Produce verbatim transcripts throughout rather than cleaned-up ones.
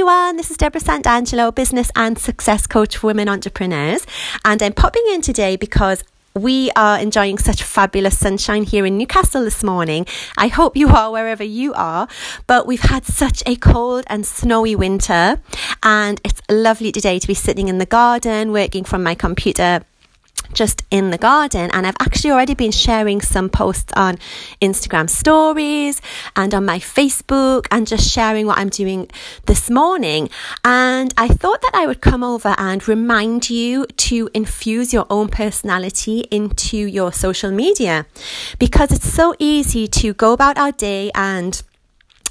everyone, this is Deborah Sant'Angelo, business and success coach for women entrepreneurs, and I'm popping in today because we are enjoying such fabulous sunshine here in Newcastle this morning. I hope you are wherever you are, but we've had such a cold and snowy winter, and it's lovely today to be sitting in the garden working from my computer just in the garden. And I've actually already been sharing some posts on Instagram stories and on my Facebook, and just sharing what I'm doing this morning. And I thought that I would come over and remind you to infuse your own personality into your social media, because it's so easy to go about our day and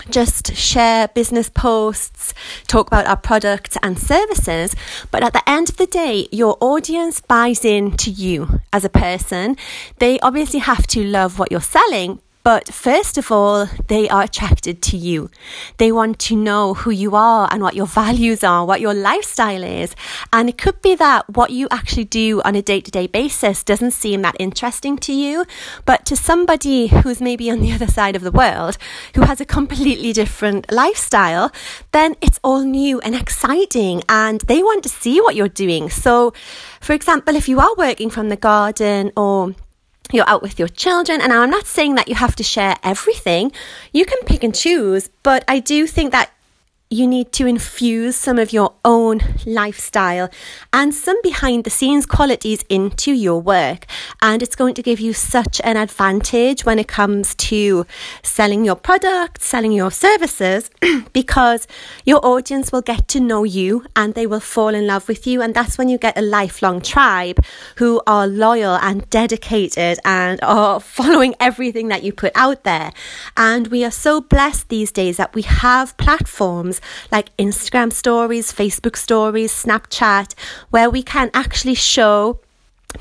just share business posts, talk about our products and services, but at the end of the day, your audience buys in to you as a person. They obviously have to love what you're selling, but first of all, they are attracted to you. They want to know who you are and what your values are, what your lifestyle is. And it could be that what you actually do on a day-to-day basis doesn't seem that interesting to you, but to somebody who's maybe on the other side of the world, who has a completely different lifestyle, then it's all new and exciting, and they want to see what you're doing. So, for example, if you are working from the garden, or you're out with your children, and I'm not saying that you have to share everything. You can pick and choose, but I do think that you need to infuse some of your own lifestyle and some behind the scenes qualities into your work. And it's going to give you such an advantage when it comes to selling your product, selling your services, because your audience will get to know you and they will fall in love with you. And that's when you get a lifelong tribe who are loyal and dedicated and are following everything that you put out there. And we are so blessed these days that we have platforms like Instagram stories, Facebook stories, Snapchat, where we can actually show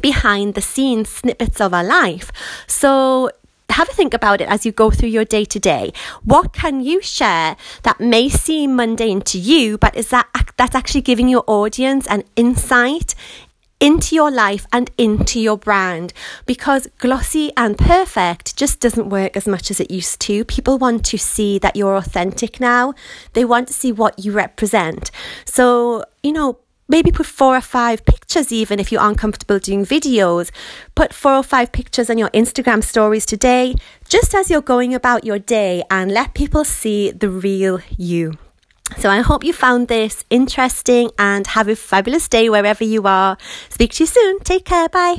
behind the scenes snippets of our life. So have a think about it as you go through your day to day. What can you share that may seem mundane to you, but is that that's actually giving your audience an insight into your life and into your brand? Because glossy and perfect just doesn't work as much as it used to. People want to see that you're authentic now. They want to see what you represent. So, you know, maybe put four or five pictures, even if you aren't comfortable doing videos. Put four or five pictures on your Instagram stories today, just as you're going about your day, and let people see the real you. So I hope you found this interesting, and have a fabulous day wherever you are. Speak to you soon. Take care. Bye.